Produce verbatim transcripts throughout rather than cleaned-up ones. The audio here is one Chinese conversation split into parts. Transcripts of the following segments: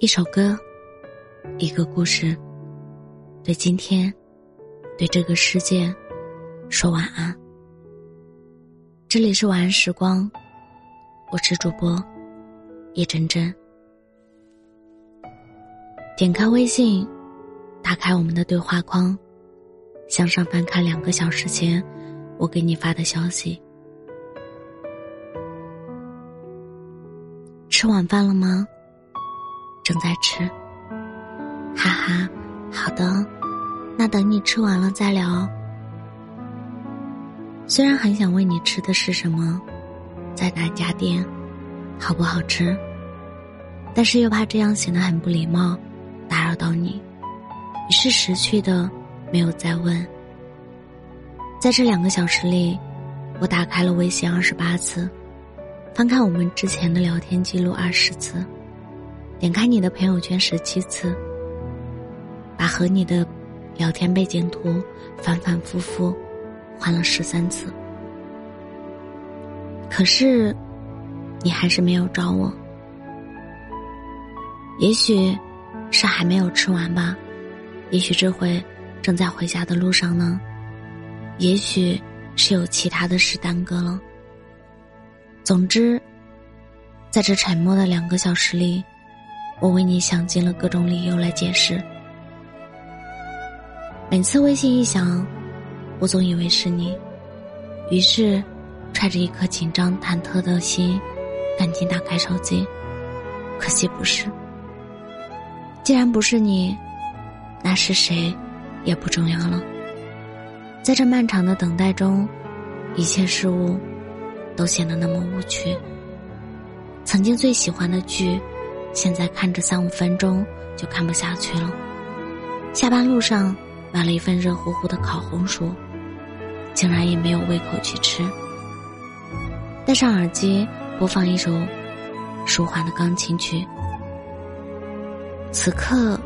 一首歌，一个故事，对今天，对这个世界说晚安。这里是晚安时光，我是主播叶真真。点开微信，打开我们的对话框，向上翻看两个小时前我给你发的消息。吃晚饭了吗？正在吃。哈哈，好的，那等你吃完了再聊。虽然很想问你吃的是什么，在哪家店，好不好吃，但是又怕这样显得很不礼貌，打扰到你，于是识趣的没有再问。在这两个小时里，我打开了微信二十八次，翻看我们之前的聊天记录二十次，点开你的朋友圈十七次，把和你的聊天背景图反反复复换了十三次。可是你还是没有找我，也许是还没有吃完吧，也许这回正在回家的路上呢，也许是有其他的事耽搁了。总之，在这沉默的两个小时里，我为你想尽了各种理由来解释。每次微信一响，我总以为是你，于是揣着一颗紧张忐忑的心，赶紧打开手机，可惜不是。既然不是你，那是谁也不重要了。在这漫长的等待中，一切事物都显得那么无趣。曾经最喜欢的剧，现在看着三五分钟就看不下去了。下班路上买了一份热乎乎的烤红薯，竟然也没有胃口去吃。戴上耳机，播放一首舒缓的钢琴曲，此刻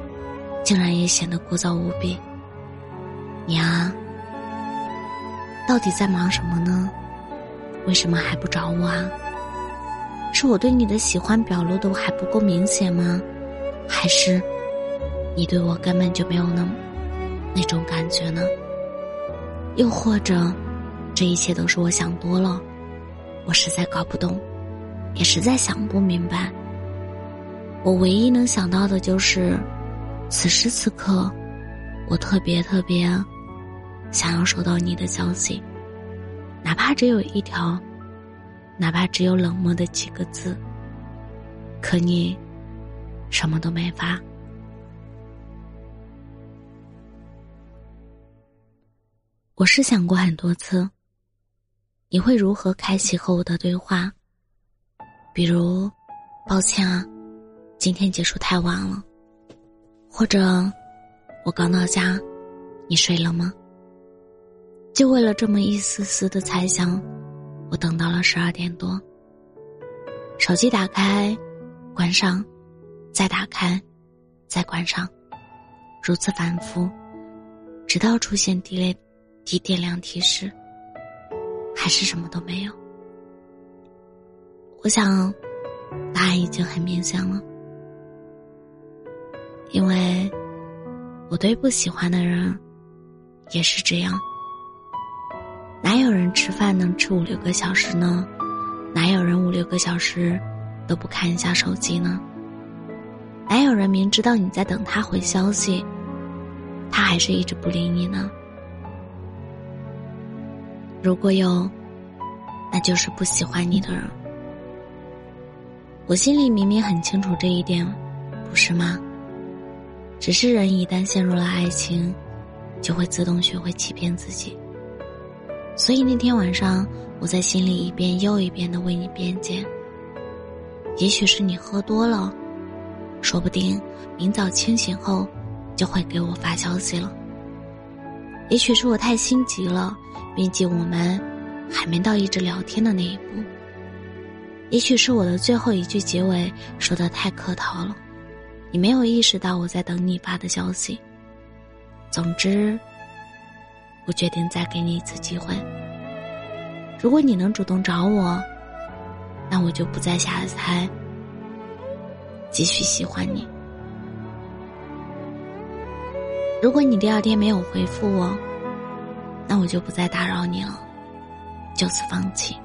竟然也显得枯燥无比。你啊，到底在忙什么呢？为什么还不找我啊？是我对你的喜欢表露的还不够明显吗？还是你对我根本就没有那那种感觉呢？又或者这一切都是我想多了，我实在搞不懂，也实在想不明白。我唯一能想到的就是此时此刻，我特别特别想要收到你的消息，哪怕只有一条，哪怕只有冷漠的几个字，可你什么都没发。我是想过很多次，你会如何开启和我的对话，比如抱歉啊，今天结束太晚了，或者我刚到家，你睡了吗？就为了这么一丝丝的猜想，我等到了十二点多。手机打开，关上，再打开，再关上，如此反复，直到出现低类低电量提示，还是什么都没有。我想答案已经很明显了，因为我对不喜欢的人也是这样。哪有人吃饭能吃五六个小时呢？哪有人五六个小时都不看一下手机呢？哪有人明知道你在等他回消息，他还是一直不理你呢？如果有，那就是不喜欢你的人。我心里明明很清楚这一点，不是吗？只是人一旦陷入了爱情，就会自动学会欺骗自己。所以那天晚上，我在心里一遍又一遍地为你辩解。也许是你喝多了，说不定明早清醒后就会给我发消息了。也许是我太心急了，毕竟我们还没到一直聊天的那一步。也许是我的最后一句结尾说得太客套了，你没有意识到我在等你发的消息。总之，我决定再给你一次机会。如果你能主动找我，那我就不再瞎猜，继续喜欢你。如果你第二天没有回复我，那我就不再打扰你了，就此放弃。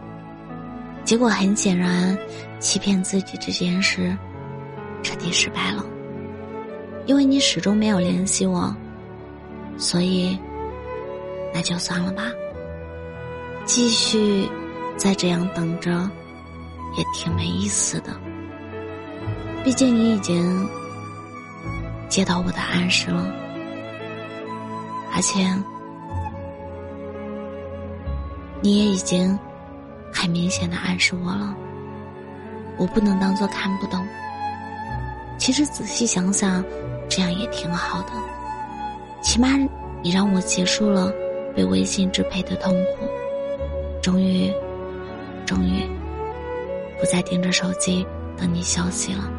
结果很显然，欺骗自己这件事彻底失败了，因为你始终没有联系我，所以那就算了吧，继续再这样等着也挺没意思的。毕竟你已经接到我的暗示了，而且你也已经很明显的暗示我了，我不能当作看不懂。其实仔细想想，这样也挺好的，起码你让我结束了被微信支配的痛苦，终于终于不再盯着手机等你消息了。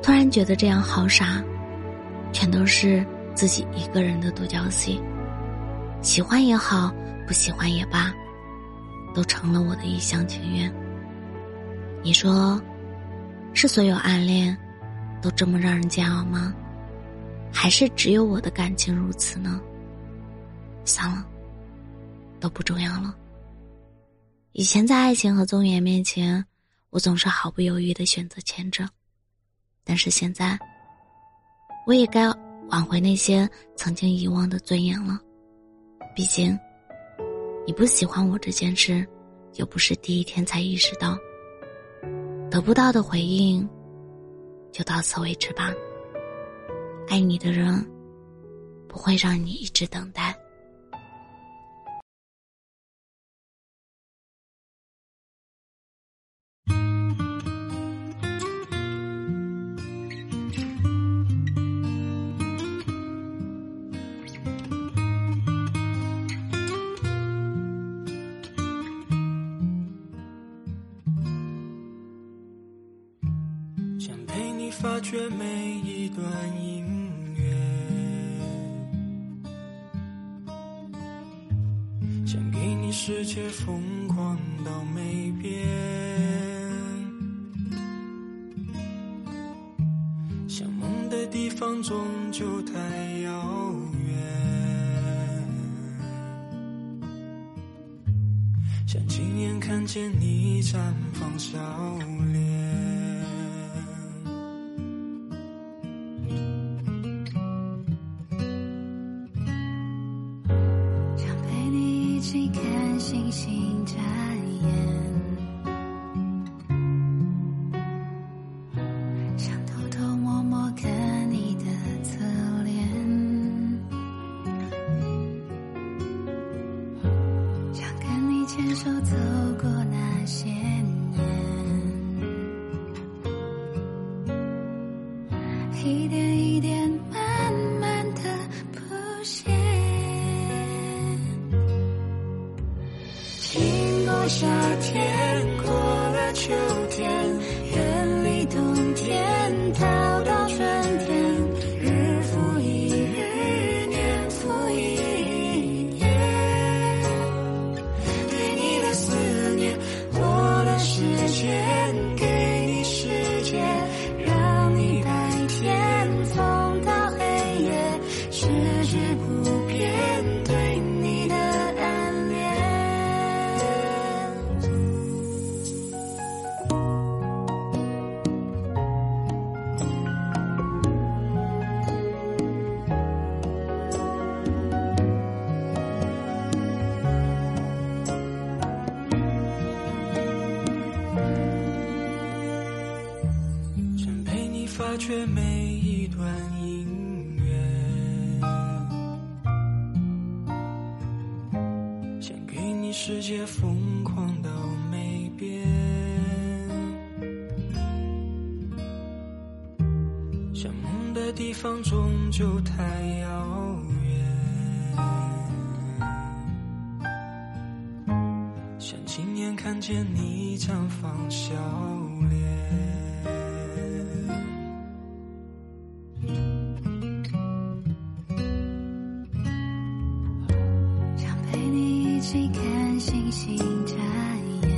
突然觉得这样好傻，全都是自己一个人的独角戏，喜欢也好，不喜欢也罢，都成了我的一厢情愿。你说是所有暗恋都这么让人煎熬吗？还是只有我的感情如此呢？算了，都不重要了。以前在爱情和宗元面前，我总是毫不犹豫地选择前者，但是现在我也该挽回那些曾经遗忘的尊严了。毕竟你不喜欢我这件事又不是第一天才意识到，得不到的回应就到此为止吧。爱你的人不会让你一直等待。发觉每一段音乐，想给你世界疯狂到没边，想梦的地方终究太遥远，想亲眼看见你绽放笑脸。星星眨眼，想偷偷摸摸看你的侧脸，想跟你牵手走过那些年，一点一点慢慢的谱写。夏天过了秋天，远离冬天逃到春天，日复一日，年复一年，对你的思念我的时间，给你世界，让你白天疯到黑夜，迟迟不变对你的暗恋。发觉每一段音乐，想给你世界疯狂到没边，想梦的地方终究太遥远，想亲眼看见你绽放笑脸。谁看星星眨眼，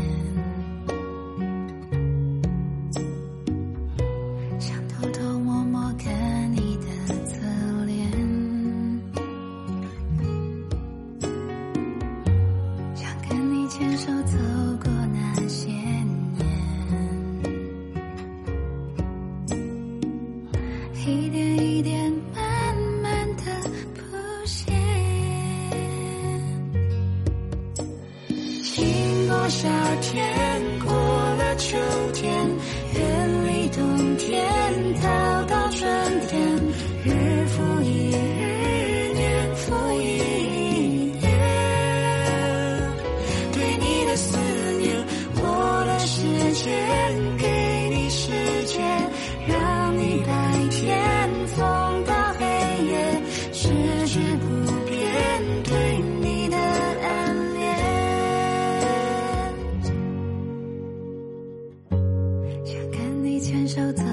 想偷偷摸摸看手走。